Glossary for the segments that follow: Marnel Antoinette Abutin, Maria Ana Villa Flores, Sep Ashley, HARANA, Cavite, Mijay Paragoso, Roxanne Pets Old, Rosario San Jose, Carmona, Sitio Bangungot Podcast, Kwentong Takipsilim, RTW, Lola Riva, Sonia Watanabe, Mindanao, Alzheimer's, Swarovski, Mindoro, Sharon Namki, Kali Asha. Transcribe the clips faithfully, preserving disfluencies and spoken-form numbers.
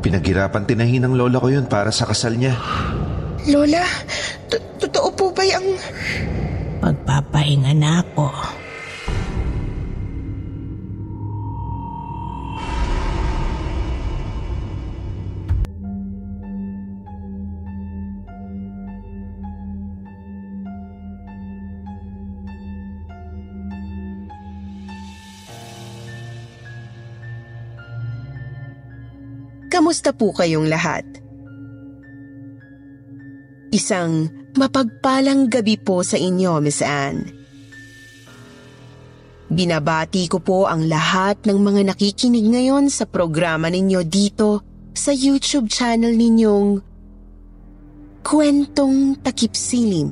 Pinaghirapan tinahin ng lola ko yun para sa kasal niya. Lola, totoo po ba yung... Pagpapahinga na ako. Kamusta po kayong lahat? Isang mapagpalang gabi po sa inyo, Miss Anne. Binabati ko po ang lahat ng mga nakikinig ngayon sa programa ninyo dito sa YouTube channel ninyong Kwentong Takipsilim.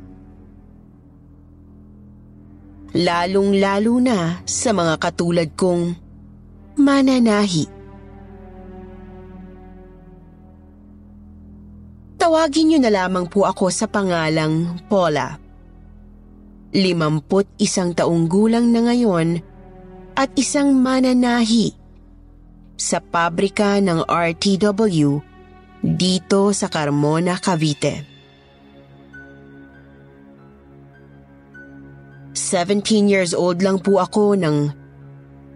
Lalong-lalo na sa mga katulad kong mananahi. Tawagin niyo na lamang po ako sa pangalang Paula. Limamput isang taong gulang na ngayon at isang mananahi sa pabrika ng R T W dito sa Carmona, Cavite. seventeen years old lang po ako nang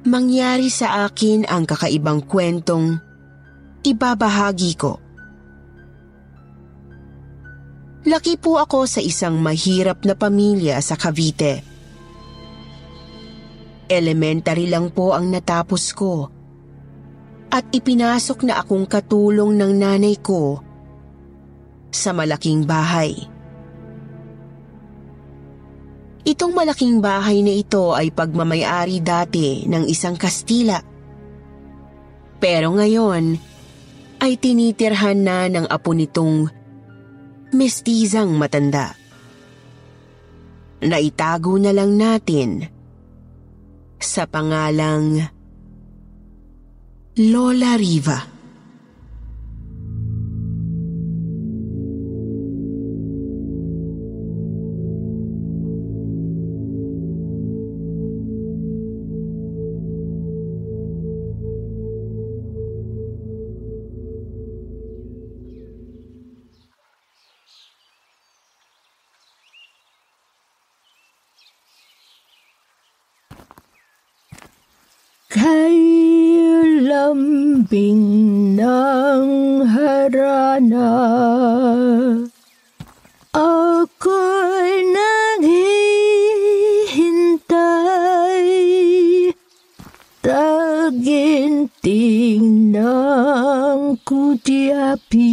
mangyari sa akin ang kakaibang kwentong ibabahagi ko. Laki po ako sa isang mahirap na pamilya sa Cavite. Elementary lang po ang natapos ko at ipinasok na akong katulong ng nanay ko sa malaking bahay. Itong malaking bahay na ito ay pagmamayari dati ng isang Kastila. Pero ngayon ay tinitirhan na ng apo nitong mestizang matanda. Naitago na lang natin sa pangalang Lola Riva. Lambing ng harana, ako'y naghihintay. Taginting ng kutiapi,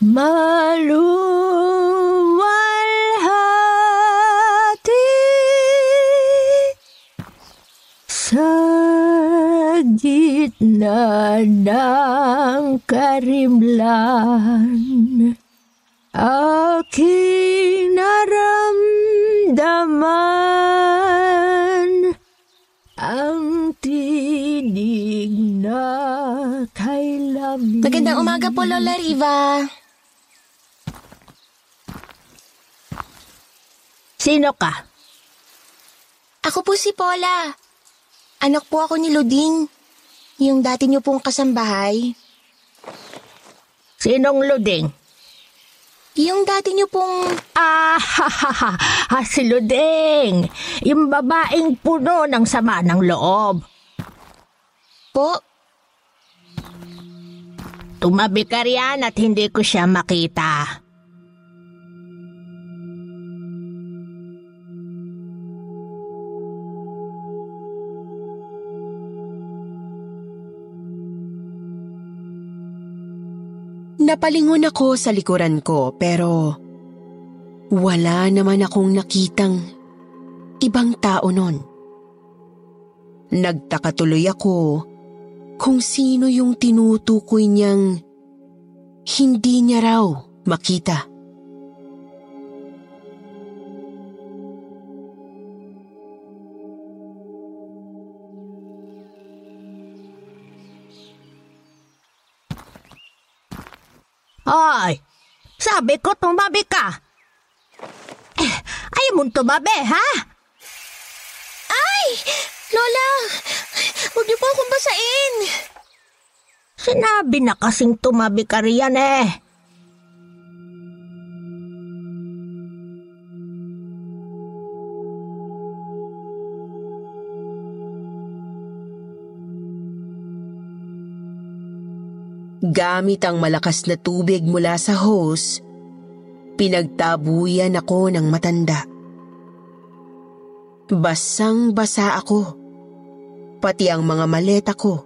maluwal hati sa gitna ng karimlan, aking naramdaman ang tinig na kailamin. Magandang umaga po, Lola Riva. Sino ka? Ako po si Paula. Anak po ako ni Luding. Yung dati niyo pong kasambahay. Sinong Luding? Yung dati niyo pong... Ah, ha, ha, ha, ha, si Luding. Yung babaeng puno ng sama ng loob. Po? Tumabi ka riyan at hindi ko siya makita. Napalingon ako sa likuran ko pero wala naman akong nakitang ibang tao nun. Nagtaka tuloy ako kung sino yung tinutukoy niyang hindi niya raw makita. Hoy! Sabi ko tumabi ka! Eh, ayaw mong tumabi, ha? Ay! Lola! Huwag niyo po akong basain! Sinabi na kasing tumabi ka riyan eh! Gamit ang malakas na tubig mula sa hose, pinagtabuyan ako ng matanda. Basang-basa ako, pati ang mga maleta ko,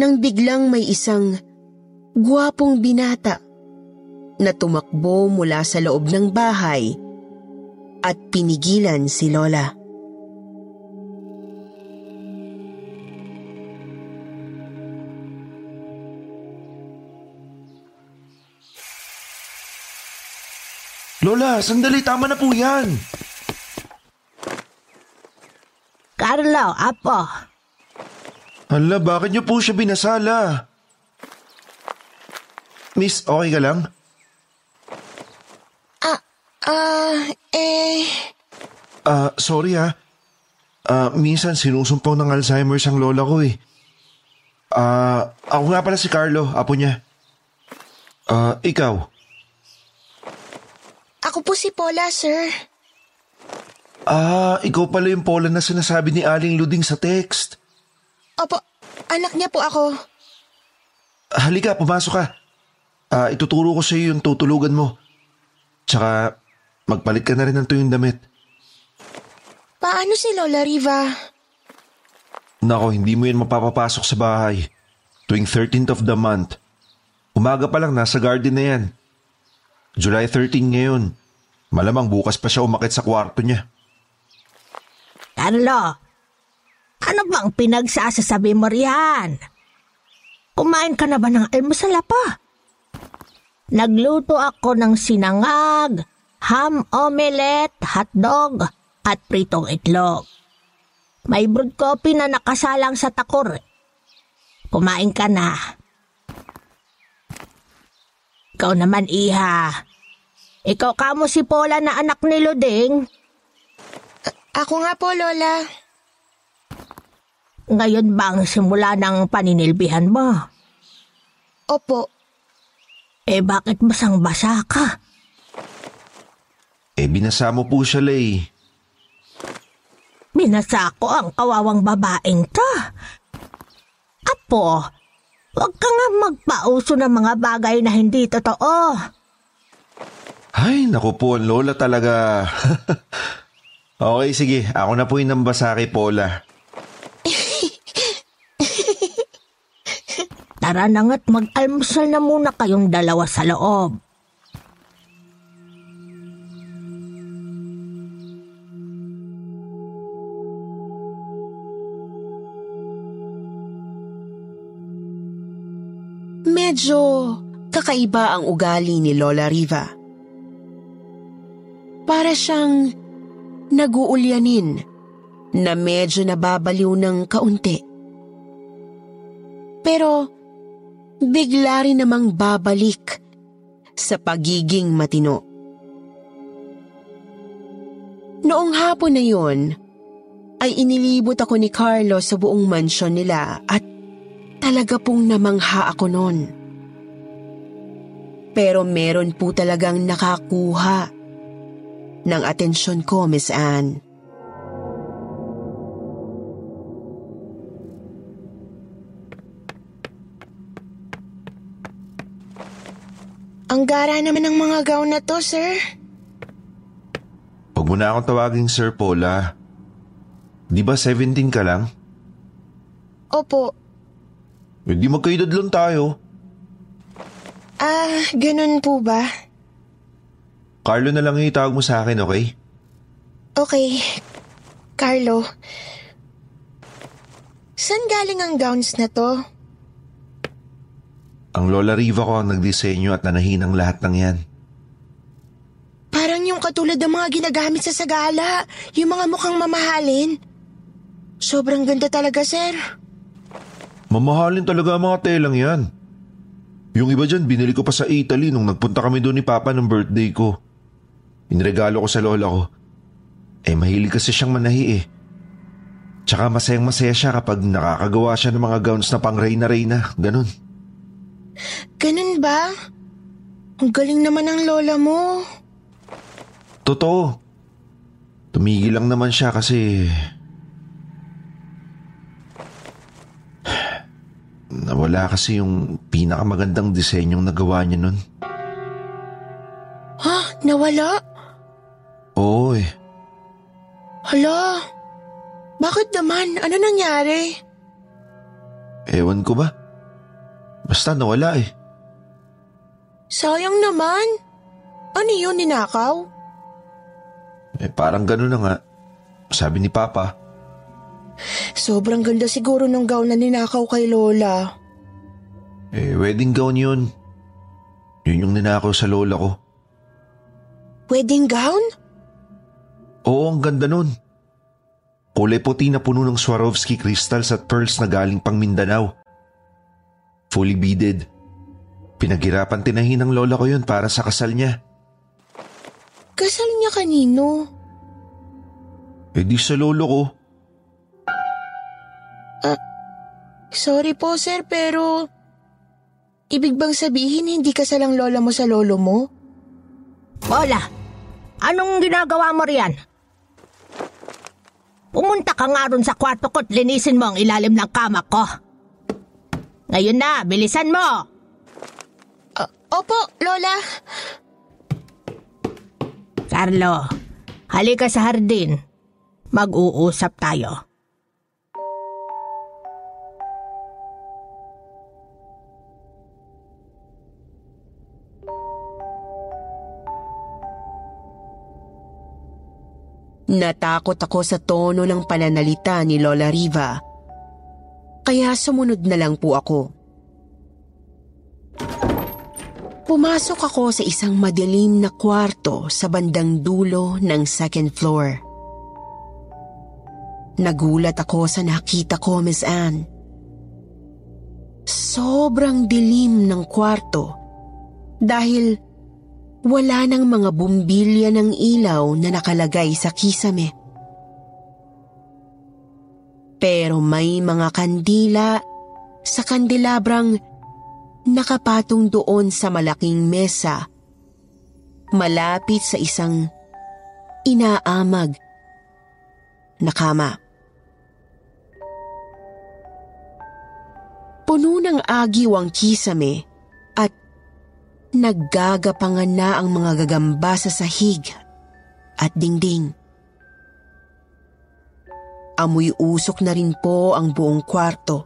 nang biglang may isang gwapong binata na tumakbo mula sa loob ng bahay at pinigilan si Lola. Lola, sandali, tama na po yan. Carlo, apo. Hala, bakit niyo po siya binasala? Miss, okay ka lang? Ah, ah, eh... Ah, sorry ha. Ah, minsan sinusumpong ng Alzheimer's ang lola ko eh. Ah, ako nga pala si Carlo, apo niya. Ah, ikaw? Ako po si Paula, sir. Ah, ikaw pala yung Paula na sinasabi ni Aling Luding sa text. Opo, anak niya po ako. Halika, pumasok ka. Ah, ituturo ko sa iyo yung tutulugan mo. Tsaka, magpalit ka na rin ng tuyong damit. Paano si Lola Riva? Nako, hindi mo yan mapapapasok sa bahay. Tuwing thirteenth of the month. Umaga pa lang, nasa garden na yan. July thirteenth ngayon. Malamang bukas pa siya umakit sa kwarto niya. Carlo, ano bang pinagsasasabi mo riyan? Kumain ka na ba ng almusal pa? Nagluto ako ng sinangag, ham omelette, hotdog, at pritong itlog. May brewed coffee na nakasalang sa takor. Kumain ka na. Ikaw naman, iha. Ikaw ka mo si Paula na anak ni Luding. A- ako nga po, Lola. Ngayon ba ang simula ng paninilbihan mo? Opo. Eh, bakit basang-basa ka? Eh, binasa mo po siya, Lay. Binasa ko ang kawawang babaeng to. Apo, huwag ka nga magpauso ng mga bagay na hindi totoo. Ay, naku po, ang lola talaga. Okay, sige. Ako na po yung nambasa kay Paula. Tara na nga't mag-almusal na muna kayong dalawa sa loob. Medyo kakaiba ang ugali ni Lola Riva. Para siyang naguulyanin na medyo nababaliw ng kaunti. Pero bigla rin namang babalik sa pagiging matino. Noong hapon na yon, ay inilibot ako ni Carlo sa buong mansyon nila at talaga pong namangha ako noon. Pero meron po talagang nakakuha ng atensyon ko, Miss Anne. Ang gara naman ng mga gown na to, sir. Huwag mo na akong tawagin, Sir Paula. Di ba seventeen ka lang? Opo. Eh, di magkaedad lang tayo. Ah, ganun po ba? Carlo na lang itawag mo sa akin, okay? Okay, Carlo. San galing ang gowns na to? Ang Lola Riva ko ang nagdisenyo at nanahin ang lahat ng yan. Parang yung katulad ng mga ginagamit sa sagala, yung mga mukhang mamahalin. Sobrang ganda talaga, sir. Mamahalin talaga ang mga telang yan. Yung iba dyan, binili ko pa sa Italy nung nagpunta kami doon ni Papa ng birthday ko. Inregalo ko sa lola ko. Eh, mahilig kasi siyang manahi eh. Tsaka masayang-masaya siya kapag nakakagawa siya ng mga gowns na pang reyna-reyna, ganun. Ganun ba? Ang galing naman ng lola mo. Totoo. Tumigil lang naman siya kasi... Nawala kasi yung pinakamagandang disenyong nagawa niya nun. Ha? Nawala? Oo eh. Hala? Bakit naman? Ano nangyari? Ewan ko ba? Basta nawala eh. Sayang naman. Ano yun, ninakaw? Eh parang ganun na nga. Sabi ni Papa. Sobrang ganda siguro ng gown na ninakaw kay Lola. Eh wedding gown yun. Yun yung ninakaw sa lola ko. Wedding gown? Oo, ang ganda nun. Kulay puti na puno ng Swarovski crystals at pearls na galing pang Mindanao. Fully beaded. Pinaghirapan tinahin ng lola ko yun para sa kasal niya. Kasal niya kanino? Eh di sa lolo ko. Uh, sorry po sir, pero... Ibig bang sabihin hindi kasal ang lola mo sa lolo mo? Lola, anong ginagawa mo riyan? Pumunta ka nga ron sa kwarto ko at linisin mo ang ilalim ng kama ko. Ngayon na, bilisan mo! Uh, opo, Lola. Carlo, halika sa hardin. Mag-uusap tayo. Natakot ako sa tono ng pananalita ni Lola Riva, kaya sumunod na lang po ako. Pumasok ako sa isang madilim na kwarto sa bandang dulo ng second floor. Nagulat ako sa nakita ko, Miss Anne. Sobrang dilim ng kwarto dahil wala ng mga bumbilya ng ilaw na nakalagay sa kisame. Pero may mga kandila sa kandilabrang nakapatong doon sa malaking mesa, malapit sa isang inaamag na kama. Puno ng agiw ang kisame. Naggagapangan na ang mga gagamba sa sahig at dingding. Amoy usok na rin po ang buong kwarto.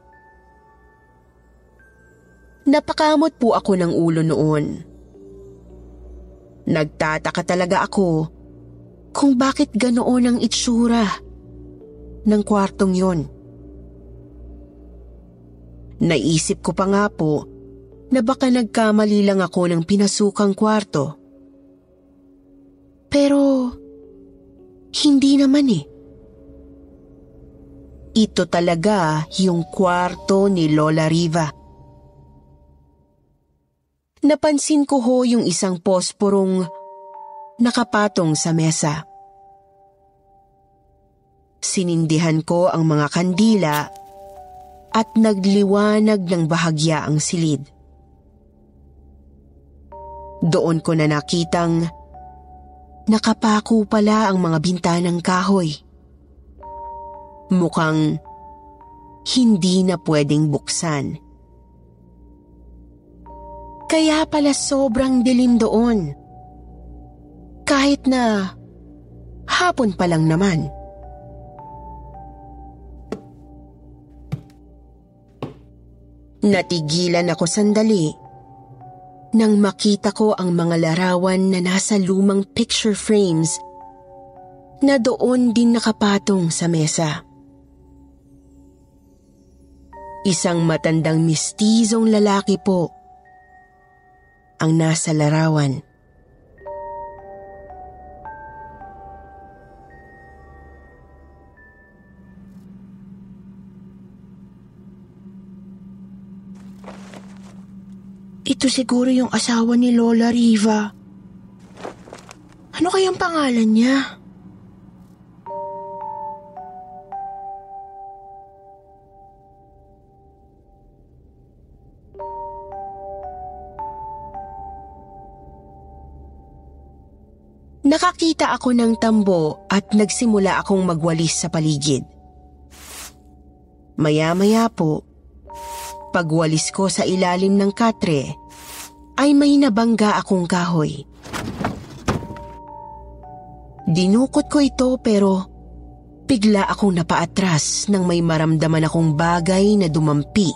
Napakamot po ako ng ulo noon. Nagtataka talaga ako kung bakit ganoon ang itsura ng kwartong yon. Naisip ko pa nga po na baka nagkamali lang ako ng pinasukang kwarto. Pero, hindi naman eh. Ito talaga yung kwarto ni Lola Riva. Napansin ko ho yung isang posporong nakapatong sa mesa. Sinindihan ko ang mga kandila at nagliwanag ng bahagya ang silid. Doon ko na nakitang nakapako pala ang mga bintanang kahoy. Mukhang hindi na pwedeng buksan. Kaya pala sobrang dilim doon. Kahit na hapon pa lang naman. Natigilan ako sandali nang makita ko ang mga larawan na nasa lumang picture frames na doon din nakapatong sa mesa. Isang matandang mistizong lalaki po ang nasa larawan. Ito siguro yung asawa ni Lola Riva. Ano kayang pangalan niya? Nakakita ako ng tambo at nagsimula akong magwalis sa paligid. Maya-maya po, pagwalis ko sa ilalim ng katre, ay may nabangga akong kahoy. Dinukot ko ito pero bigla akong napaatras nang may maramdaman akong bagay na dumampi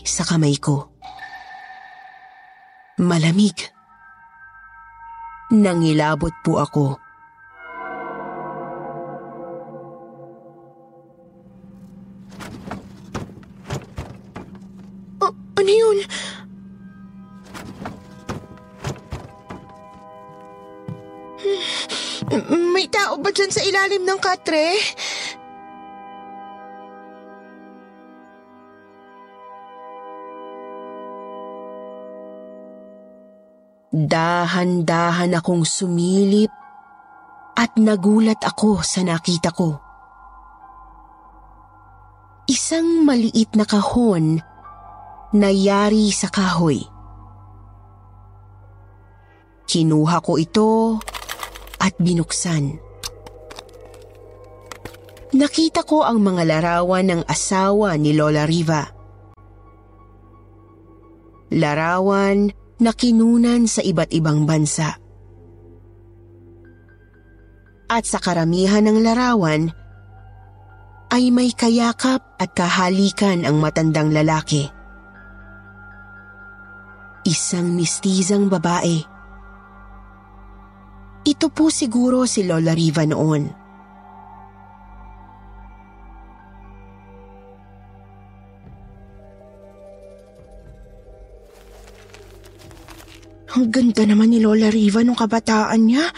sa kamay ko. Malamig. Nangilabot po ako. Oh, ano yun? May tao ba dyan sa ilalim ng katre? Dahan-dahan akong sumilip at nagulat ako sa nakita ko. Isang maliit na kahon na yari sa kahoy. Kinuha ko ito at binuksan. Nakita ko ang mga larawan ng asawa ni Lola Riva. Larawan na kinunan sa iba't ibang bansa. At sa karamihan ng larawan, ay may kayakap at kahalikan ang matandang lalaki. Isang mistizang babae. Ito po siguro si Lola Riva noon. Ang ganda naman ni Lola Riva nung kabataan niya.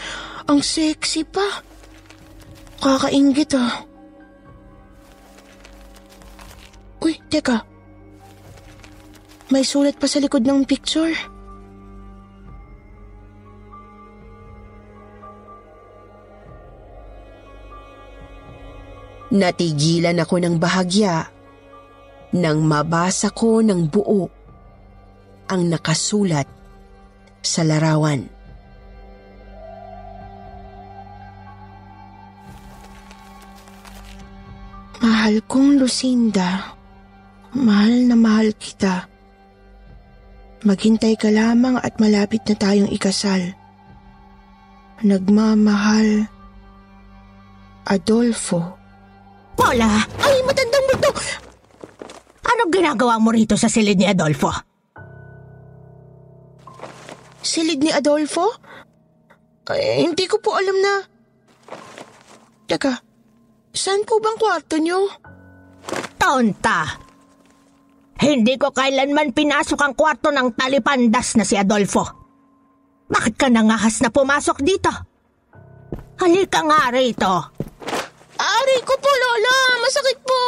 Ang sexy pa. Kakainggit ah. Uy, teka. May sulat pa sa likod ng picture. Natigilan ako ng bahagya nang mabasa ko ng buo ang nakasulat sa larawan. Mahal kong Lucinda, mahal na mahal kita. Maghintay ka lamang at malapit na tayong ikasal. Nagmamahal, Adolfo. Paula! Ay, matandang buto! Anong ginagawa mo rito sa silid ni Adolfo? Silid ni Adolfo? Ay, hindi ko po alam na... Teka, saan po bang kwarto niyo? Tonta! Hindi ko kailanman pinasok ang kwarto ng talipandas na si Adolfo. Bakit ka nangahas na pumasok dito? Halika nga rito. Aray ko po, Lola! Masakit po!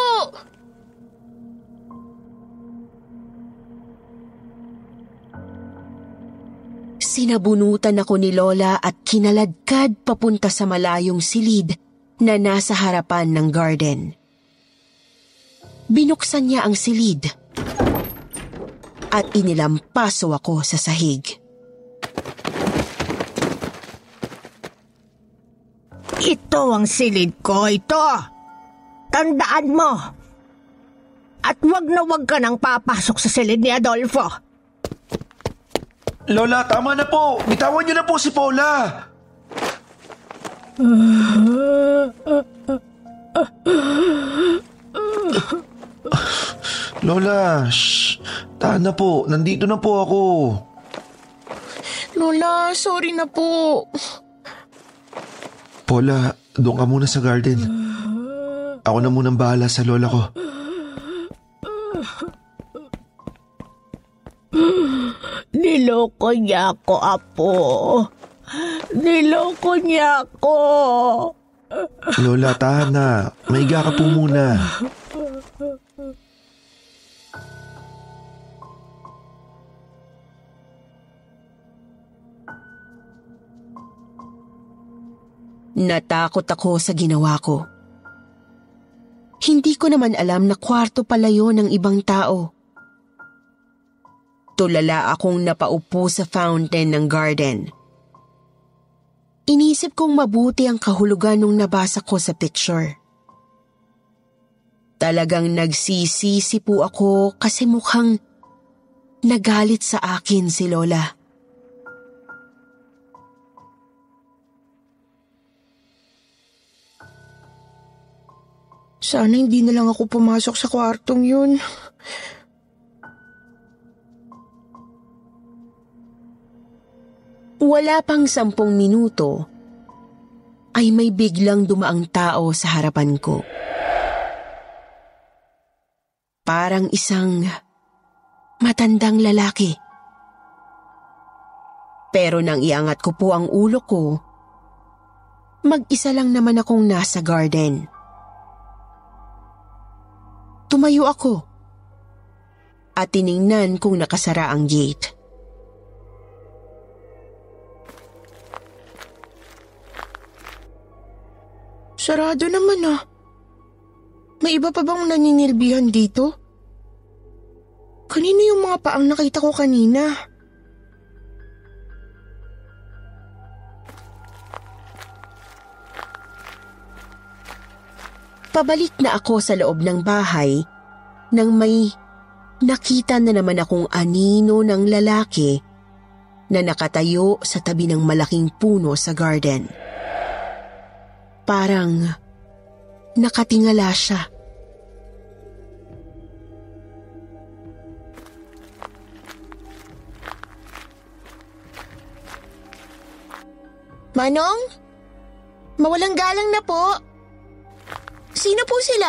Sinabunutan ako ni Lola at kinaladkad papunta sa malayong silid na nasa harapan ng garden. Binuksan niya ang silid at inilampaso ako sa sahig. Ito ang silid ko, ito! Tandaan mo! At wag na wag ka nang papasok sa silid ni Adolfo! Lola, tama na po. Bitawan niyo na po si Paula. Lola, shh. Tahan na po. Nandito na po ako. Lola, sorry na po. Paula, doon ka muna sa garden. Ako na munang bahala sa lola ko. Niloko niya ako, Apo. Niloko niya ako. Lola, tahan na. Maiga ka po muna. Natakot ako sa ginawa ko. Hindi ko naman alam na kwarto pala yun ng ibang tao. Tulala akong napaupo sa fountain ng garden. Inisip kong mabuti ang kahulugan nung nabasa ko sa picture. Talagang nagsisisi po ako kasi mukhang nagalit sa akin si Lola. Sana hindi na lang ako pumasok sa kwartong yun. Wala pang sampung minuto, ay may biglang dumaang tao sa harapan ko. Parang isang matandang lalaki. Pero nang iangat ko po ang ulo ko, mag-isa lang naman akong nasa garden. Tumayo ako at tiningnan kung nakasara ang gate. Sarado naman ah. May iba pa bang naninilbihan dito? Kanino yung mga paang nakita ko kanina? Pabalik na ako sa loob ng bahay nang may nakita na naman akong anino ng lalaki na nakatayo sa tabi ng malaking puno sa garden. Parang nakatingala siya. Manong? Mawalang galang na po. Sino po sila?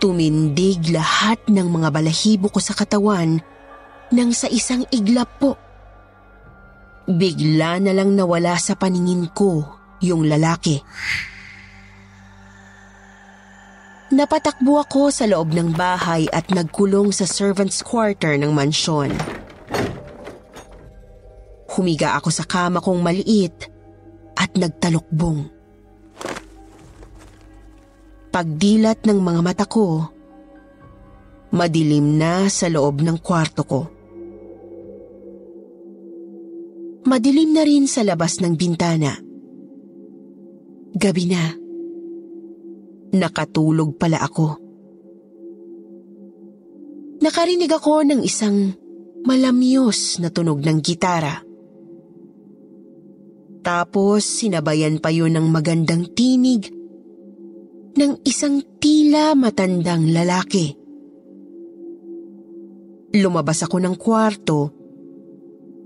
Tumindig lahat ng mga balahibo ko sa katawan nang sa isang iglap po. Bigla na lang nawala sa paningin ko yung lalaki. Napatakbo ako sa loob ng bahay at nagkulong sa servants' quarter ng mansyon. Humiga ako sa kama kong maliit at nagtalukbong. Pagdilat ng mga mata ko, madilim na sa loob ng kwarto ko. Madilim na rin sa labas ng bintana. Gabi na. Nakatulog pala ako. Nakarinig ako ng isang malamyos na tunog ng gitara. Tapos sinabayan pa yun ng magandang tinig ng isang tila matandang lalaki. Lumabas ako ng kwarto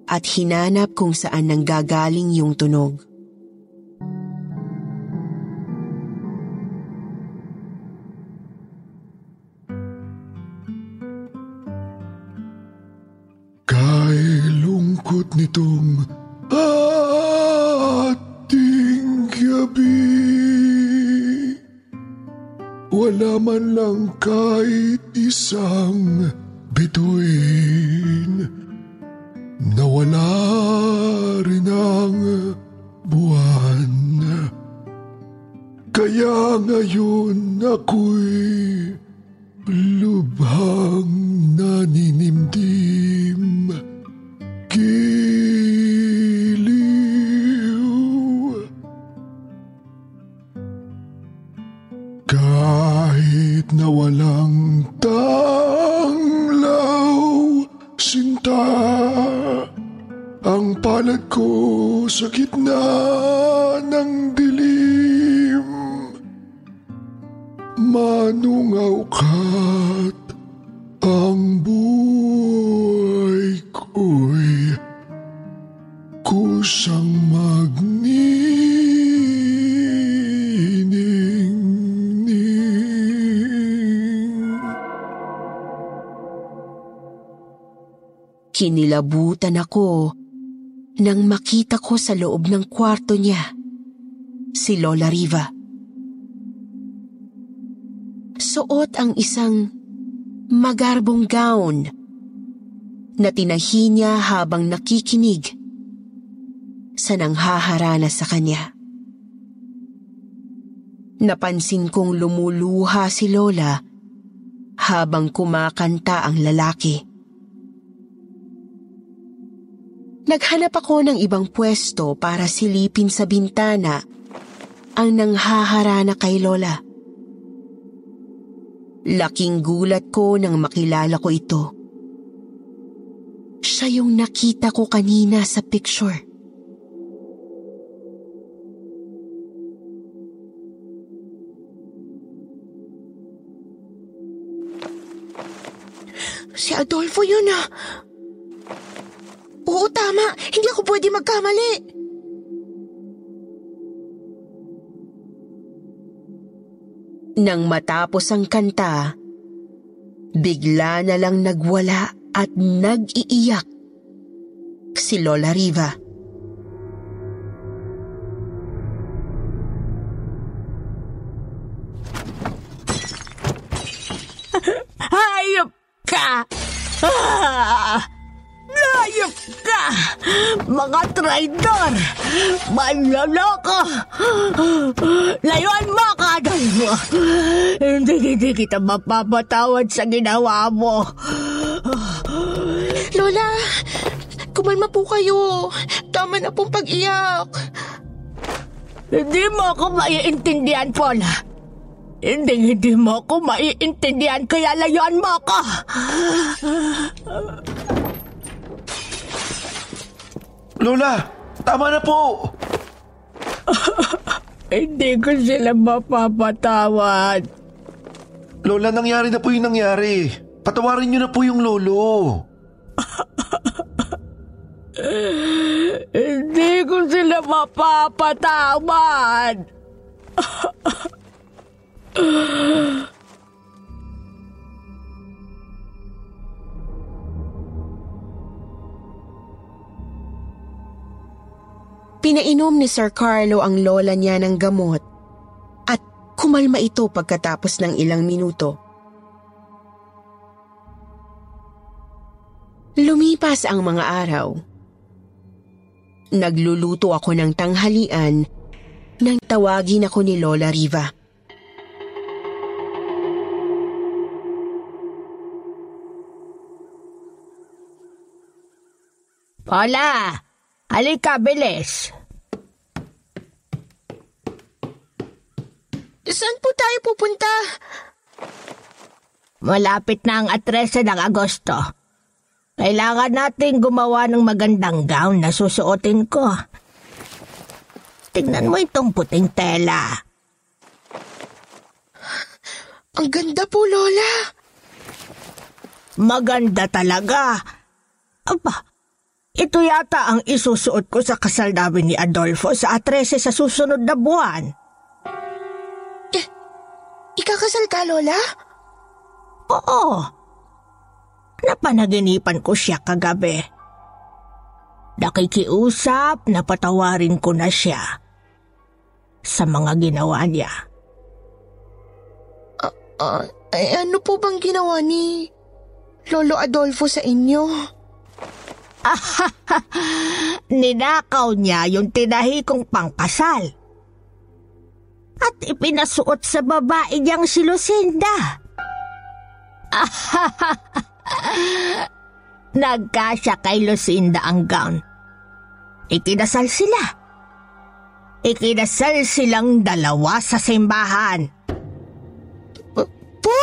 at hinanap kung saan nanggagaling yung tunog. Kailungkot nitong ating gabi, wala man lang kahit isang bituin, nawala rin ang buwan. Kaya ngayon ako'y lubhang naninimdim, giliw. Kahit na walang tanglaw, sinta ang palad ko sa gitna ng dilim. Manungaw ka't ang buhay ko'y kusang magniningning. Kinilabutan ako nang makita ko sa loob ng kwarto niya si Lola Riva. Suot ang isang magarbong gown na tinahi niya habang nakikinig sa nanghaharana sa kanya. Napansin kong lumuluha si Lola habang kumakanta ang lalaki. Naghanap ako ng ibang pwesto para silipin sa bintana ang nanghaharana kay Lola. Laking gulat ko nang makilala ko ito. Siya yung nakita ko kanina sa picture. Si Adolfo yun ah. Oo, tama. Hindi ako pwede magkamali. Nang matapos ang kanta, bigla na lang nagwala at nag-iiyak si Lola Riva. Hayop ka! Ah! Hayop ka! Mga traidor! Manloloko! Layuan mo ka, Adolfo! Hindi, hindi kita mapapatawad sa ginawa mo. Lola, kumalma po kayo. Tama na pong pag-iyak. Hindi mo ako maiintindihan, Paula. Hindi, hindi mo ako maiintindihan, kaya layuan mo ka. Lola, tama na po! Hindi ko sila mapapatawad. Lola, nangyari na po yung nangyari. Patawarin niyo na po yung lolo. Hindi ko sila mapapatawad. Pinainom ni Sir Carlo ang lola niya ng gamot at kumalma ito pagkatapos ng ilang minuto. Lumipas ang mga araw. Nagluluto ako ng tanghalian nang tawagin ako ni Lola Riva. Hola! Halika, bilis! Saan po tayo pupunta? Malapit na ang atrese ng Agosto. Kailangan natin gumawa ng magandang gown na susuotin ko. Tingnan mo itong puting tela. Ang ganda po, Lola. Maganda talaga. Aba, ito yata ang isusuot ko sa kasal namin ni Adolfo sa atrese sa susunod na buwan. Eh, ikakasal ka, Lola? Oo. Napanaginipan ko siya kagabi. Nakikiusap, napatawarin ko na siya sa mga ginawa niya. Uh, uh, eh, ano po bang ginawa ni Lolo Adolfo sa inyo? Ninakaw niya yung tinahi kong pangkasal at ipinasuot sa babae niyang si Lucinda. Nagkasya kay Lucinda ang gown. Ikinasal sila. Ikinasal silang dalawa sa simbahan. Po?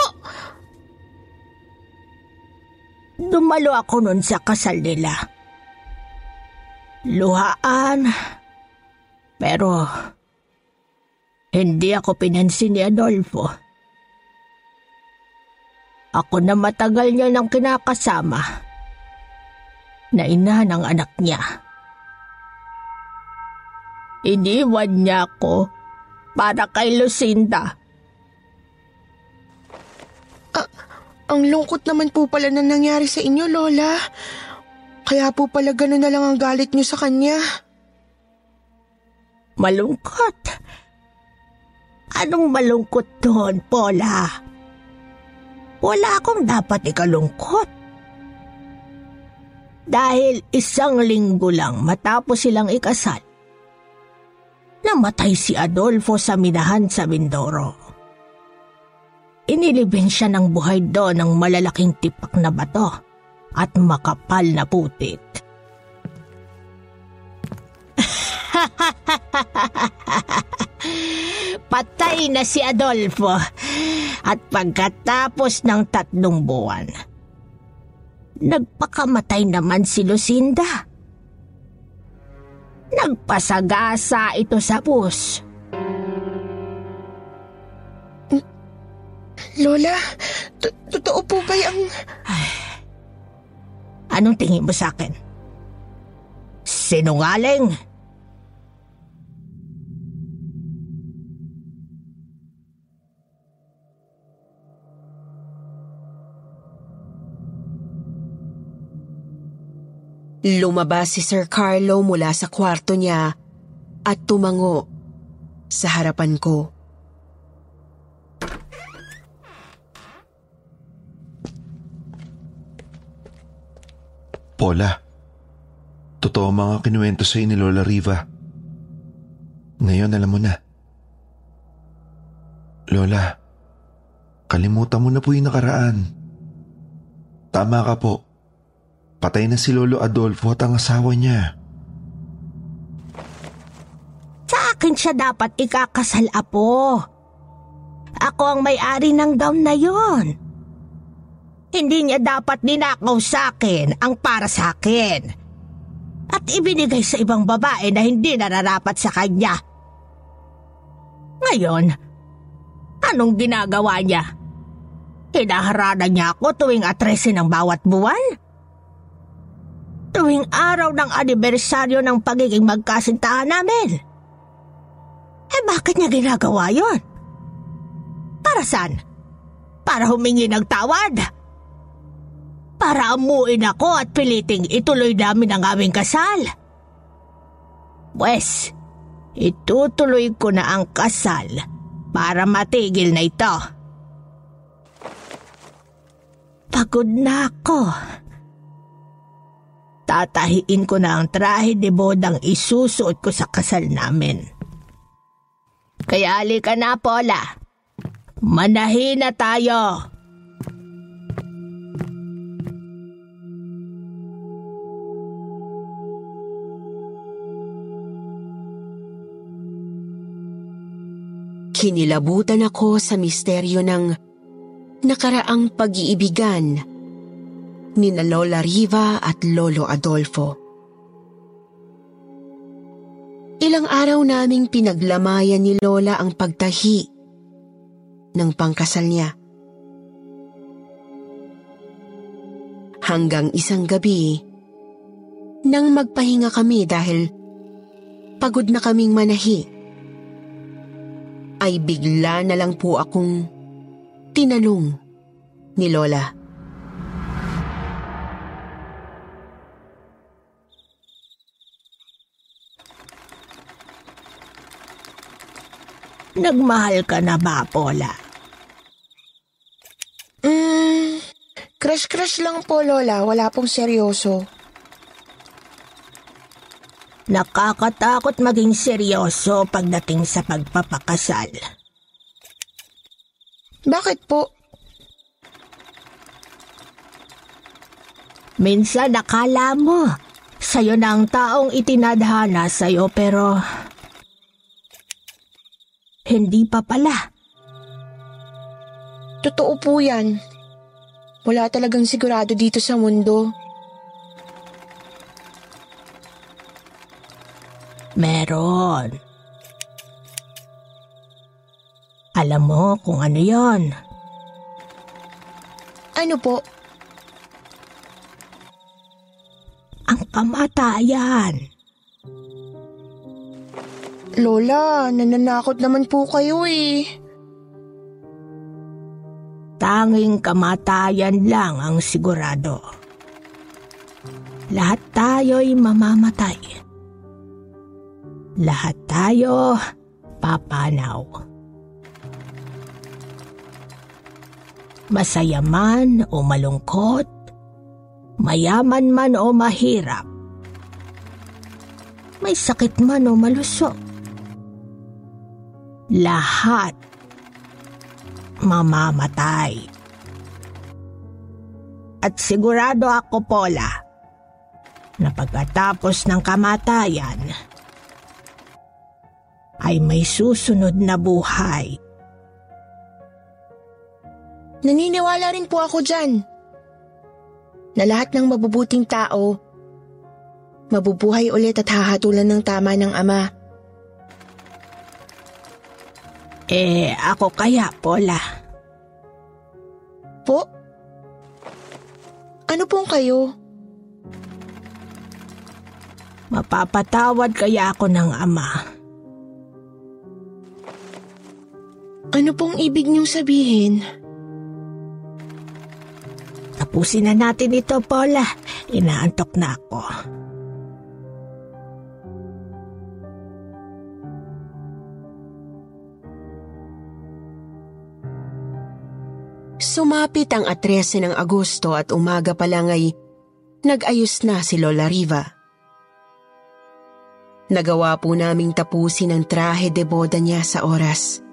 Dumalo ako nun sa kasal nila. Luhaan. Pero hindi ako pinansin ni Adolfo. Ako na matagal niya nang kinakasama. Na ina ng anak niya. Iniwan niya ako para kay Lucinda. Ah, ang lungkot naman po pala na nangyari sa inyo, Lola. Kaya po pala ganun na lang ang galit niyo sa kanya. Malungkot? Anong malungkot doon, Paula? Wala akong dapat ikalungkot. Dahil isang linggo lang matapos silang ikasal, namatay si Adolfo sa minahan sa Mindoro. Inilibing siya ng buhay doon ng malalaking tipak na bato at makapal na putik. Patay na si Adolfo at pagkatapos ng tatlong buwan, nagpakamatay naman si Lucinda. Nagpasagasa ito sa pus. Lola, to- totoo po ba yung... Ay, anong tingin mo sa akin? Sinungaling? Lumabas si Sir Carlo mula sa kwarto niya at tumango sa harapan ko. Paula, totoo mga kinuwento sa'yo ni Lola Riva. Ngayon alam mo na. Lola, kalimutan mo na po yung nakaraan. Tama ka po. Patay na si Lolo Adolfo at ang asawa niya. Sa akin siya dapat ikakasal, apo. Ako ang may-ari ng gown na yon. Hindi niya dapat ninakaw sa akin ang para sa akin at ibinigay sa ibang babae na hindi nararapat sa kanya. Ngayon, anong ginagawa niya? Hinaharana niya ako tuwing atrese ng bawat buwan? Tuwing araw ng anibersaryo ng pagiging magkasintahan namin? Eh bakit niya ginagawa yon? Para saan? Para humingi ng tawad? Para amuin ako at piliting ituloy namin ang aming kasal. Pues, itutuloy ko na ang kasal para matigil na ito. Pagod na ako. Tatahiin ko na ang trahe de bodang isusuot ko sa kasal namin. Kaya halika na, Paula. Manahin na tayo. Kinilabutan ako sa misteryo ng nakaraang pag-iibigan nina Lola Riva at Lolo Adolfo. Ilang araw naming pinaglamayan ni Lola ang pagtahi ng pangkasal niya. Hanggang isang gabi, nang magpahinga kami dahil pagod na kaming manahi, ay bigla na lang po akong tinanong ni Lola. Nagmahal ka na ba, Pola? Crush-crush lang po, Lola. Wala pong seryoso. Nakakatakot maging seryoso pagdating sa pagpapakasal. Bakit po? Minsan akala mo, sa'yo na ang taong itinadhana sa'yo, pero hindi pa pala. Totoo po yan. Wala talagang sigurado dito sa mundo. Meron. Alam mo kung ano yon? Ano po? Ang kamatayan. Lola, nananakot naman po kayo eh. Tanging kamatayan lang ang sigurado. Lahat tayo'y mamamatay. Lahat tayo papanaw. Masaya man o malungkot, mayaman man o mahirap, may sakit man o malusog, lahat mamamatay. At sigurado ako, Pola, na pagkatapos ng kamatayan ay may susunod na buhay. Naniniwala rin po ako dyan na lahat ng mabubuting tao mabubuhay ulit at hahatulan ng tama ng Ama. Eh, ako kaya, Pola? Po? Ano pong kayo? Mapapatawad kaya ako ng Ama? Ano pong ibig niyong sabihin? Tapusin na natin ito, Pola. Inaantok na ako. Sumapit ang atrese ng Agosto at umaga pa lang ay nag-ayos na si Lola Riva. Nagawa po naming tapusin ang trahe de boda niya sa oras.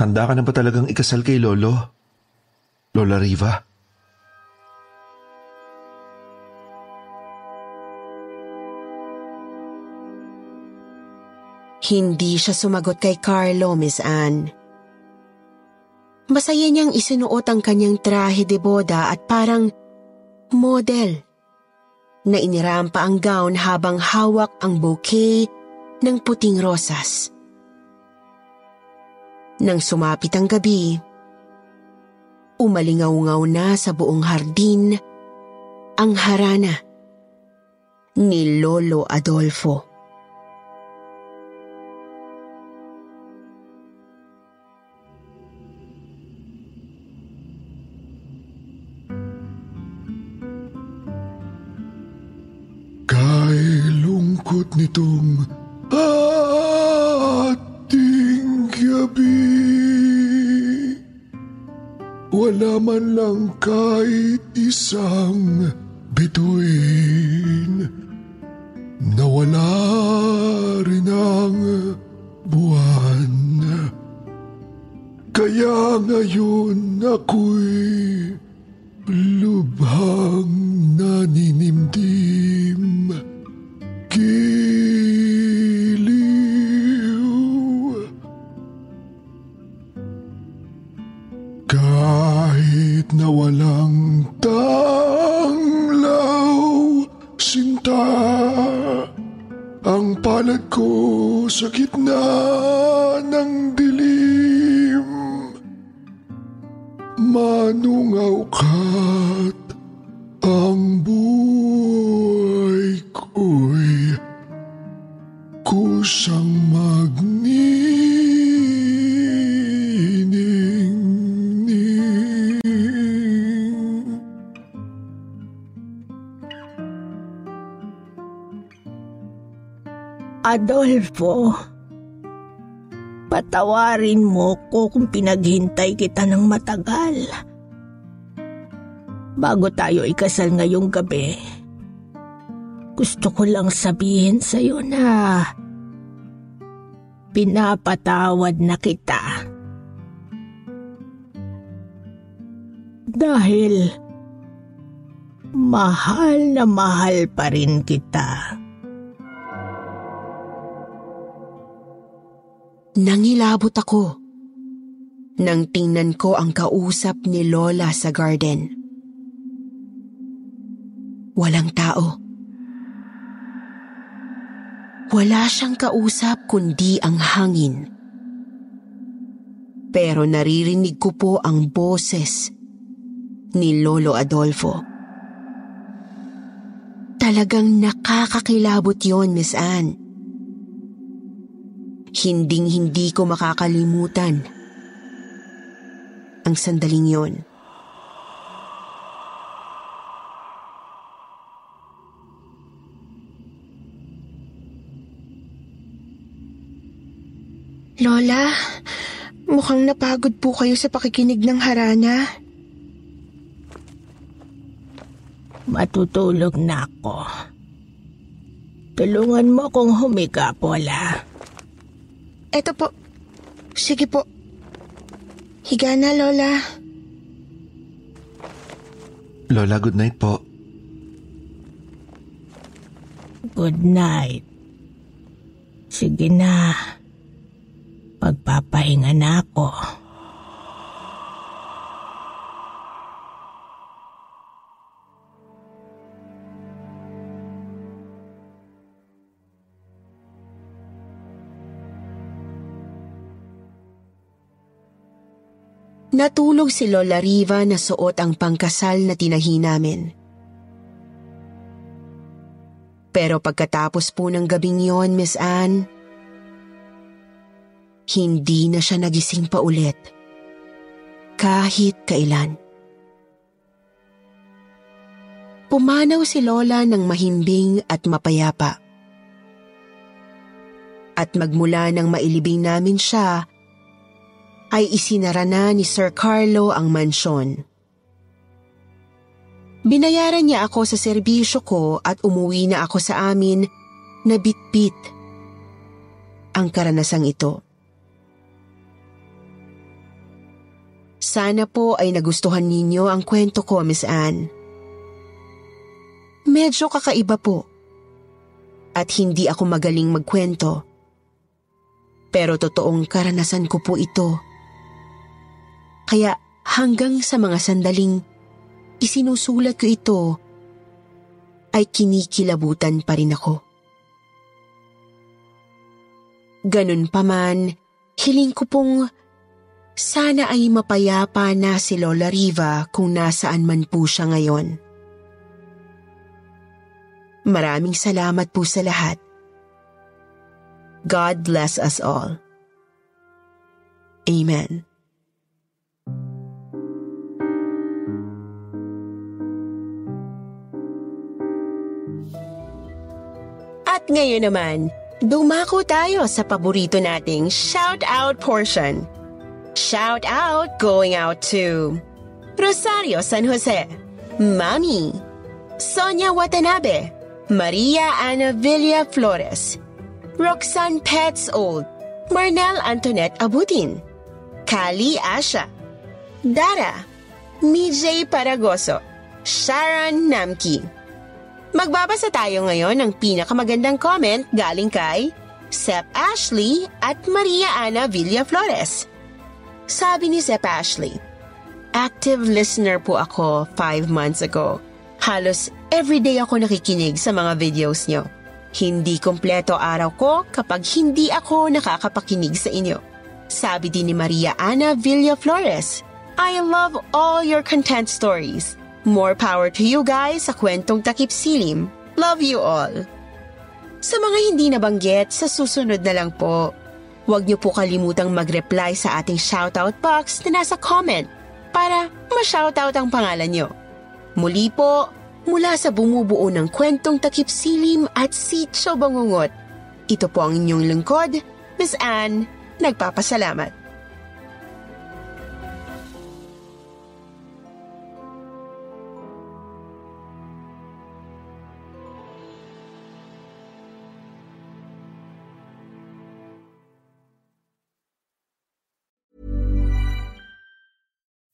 Handa ka na ba talagang ikasal kay Lolo? Lola Riva? Hindi siya sumagot kay Carlo, Miss Anne. Masaya niyang isinuot ang kanyang trahe de boda at parang model na inirampa ang gown habang hawak ang bouquet ng puting rosas. Nang sumapit ang gabi, umalingaw-ngaw na sa buong hardin ang harana ni Lolo Adolfo. Nitong ating gabi, wala man lang kahit isang bituin, nawala rin ang buwan. Kaya ngayon ako'y lubhang naninimdim. Keep paliwanag ko sa gitna ng dilim. Manungaw ka't ang buhay ko'y kusang magnining. Adolfo, patawarin mo ko kung pinaghintay kita ng matagal. Bago tayo ikasal ngayong gabi, gusto ko lang sabihin sa'yo na pinapatawad na kita. Dahil mahal na mahal pa rin kita. Nangilabot ako nang tingnan ko ang kausap ni Lola sa garden. Walang tao. Wala siyang kausap kundi ang hangin. Pero naririnig ko po ang boses ni Lolo Adolfo. Talagang nakakakilabot yon, Miss Anne. Hinding-hindi ko makakalimutan ang sandaling yon. Lola, mukhang napagod po kayo sa pakikinig ng harana. Matutulog na ako. Tulungan mo kong humiga, Paula. Eto po. Sige po. Higa na, Lola. Lola, good night po. Good night. Sige na. Pagpapahinga na ako. Natulog si Lola Riva na suot ang pangkasal na tinahi namin. Pero pagkatapos po ng gabing yon, Miss Anne, hindi na siya nagising pa ulit. Kahit kailan. Pumanaw si Lola ng mahimbing at mapayapa. At magmula nang mailibing namin siya, ay isinara na ni Sir Carlo ang mansyon. Binayaran niya ako sa serbisyo ko at umuwi na ako sa amin na bitbit ang karanasang ito. Sana po ay nagustuhan ninyo ang kwento ko, Miss Anne. Medyo kakaiba po at hindi ako magaling magkwento. Pero totoong karanasan ko po ito. Kaya hanggang sa mga sandaling isinusulat ko ito, ay kinikilabutan pa rin ako. Ganun pa man, hiling ko pong sana ay mapayapa na si Lola Riva kung nasaan man po siya ngayon. Maraming salamat po sa lahat. God bless us all. Amen. At ngayon naman, dumako tayo sa paborito nating shout-out portion. Shout-out going out to Rosario San Jose, Mami, Sonia Watanabe, Maria Ana Villa Flores, Roxanne Pets Old, Marnel Antoinette Abutin, Kali Asha, Dara, Mijay Paragoso, Sharon Namki. Magbabasa tayo ngayon ng pinakamagandang comment galing kay Sep Ashley at Maria Ana Villaflores. Sabi ni Sep Ashley, active listener po ako five months ago. Halos everyday ako nakikinig sa mga videos niyo. Hindi kompleto araw ko kapag hindi ako nakakapakinig sa inyo. Sabi din ni Maria Ana Villaflores, I love all your content stories. More power to you guys sa Kwentong Takipsilim. Love you all. Sa mga hindi nabanggit, sa susunod na lang po. Huwag niyo po kalimutang mag-reply sa ating shoutout box na nasa comment para ma-shoutout ang pangalan niyo. Muli po, mula sa bumubuo ng Kwentong Takipsilim at Sitio Bangungot, ito po ang inyong lingkod, Miss Anne, nagpapasalamat.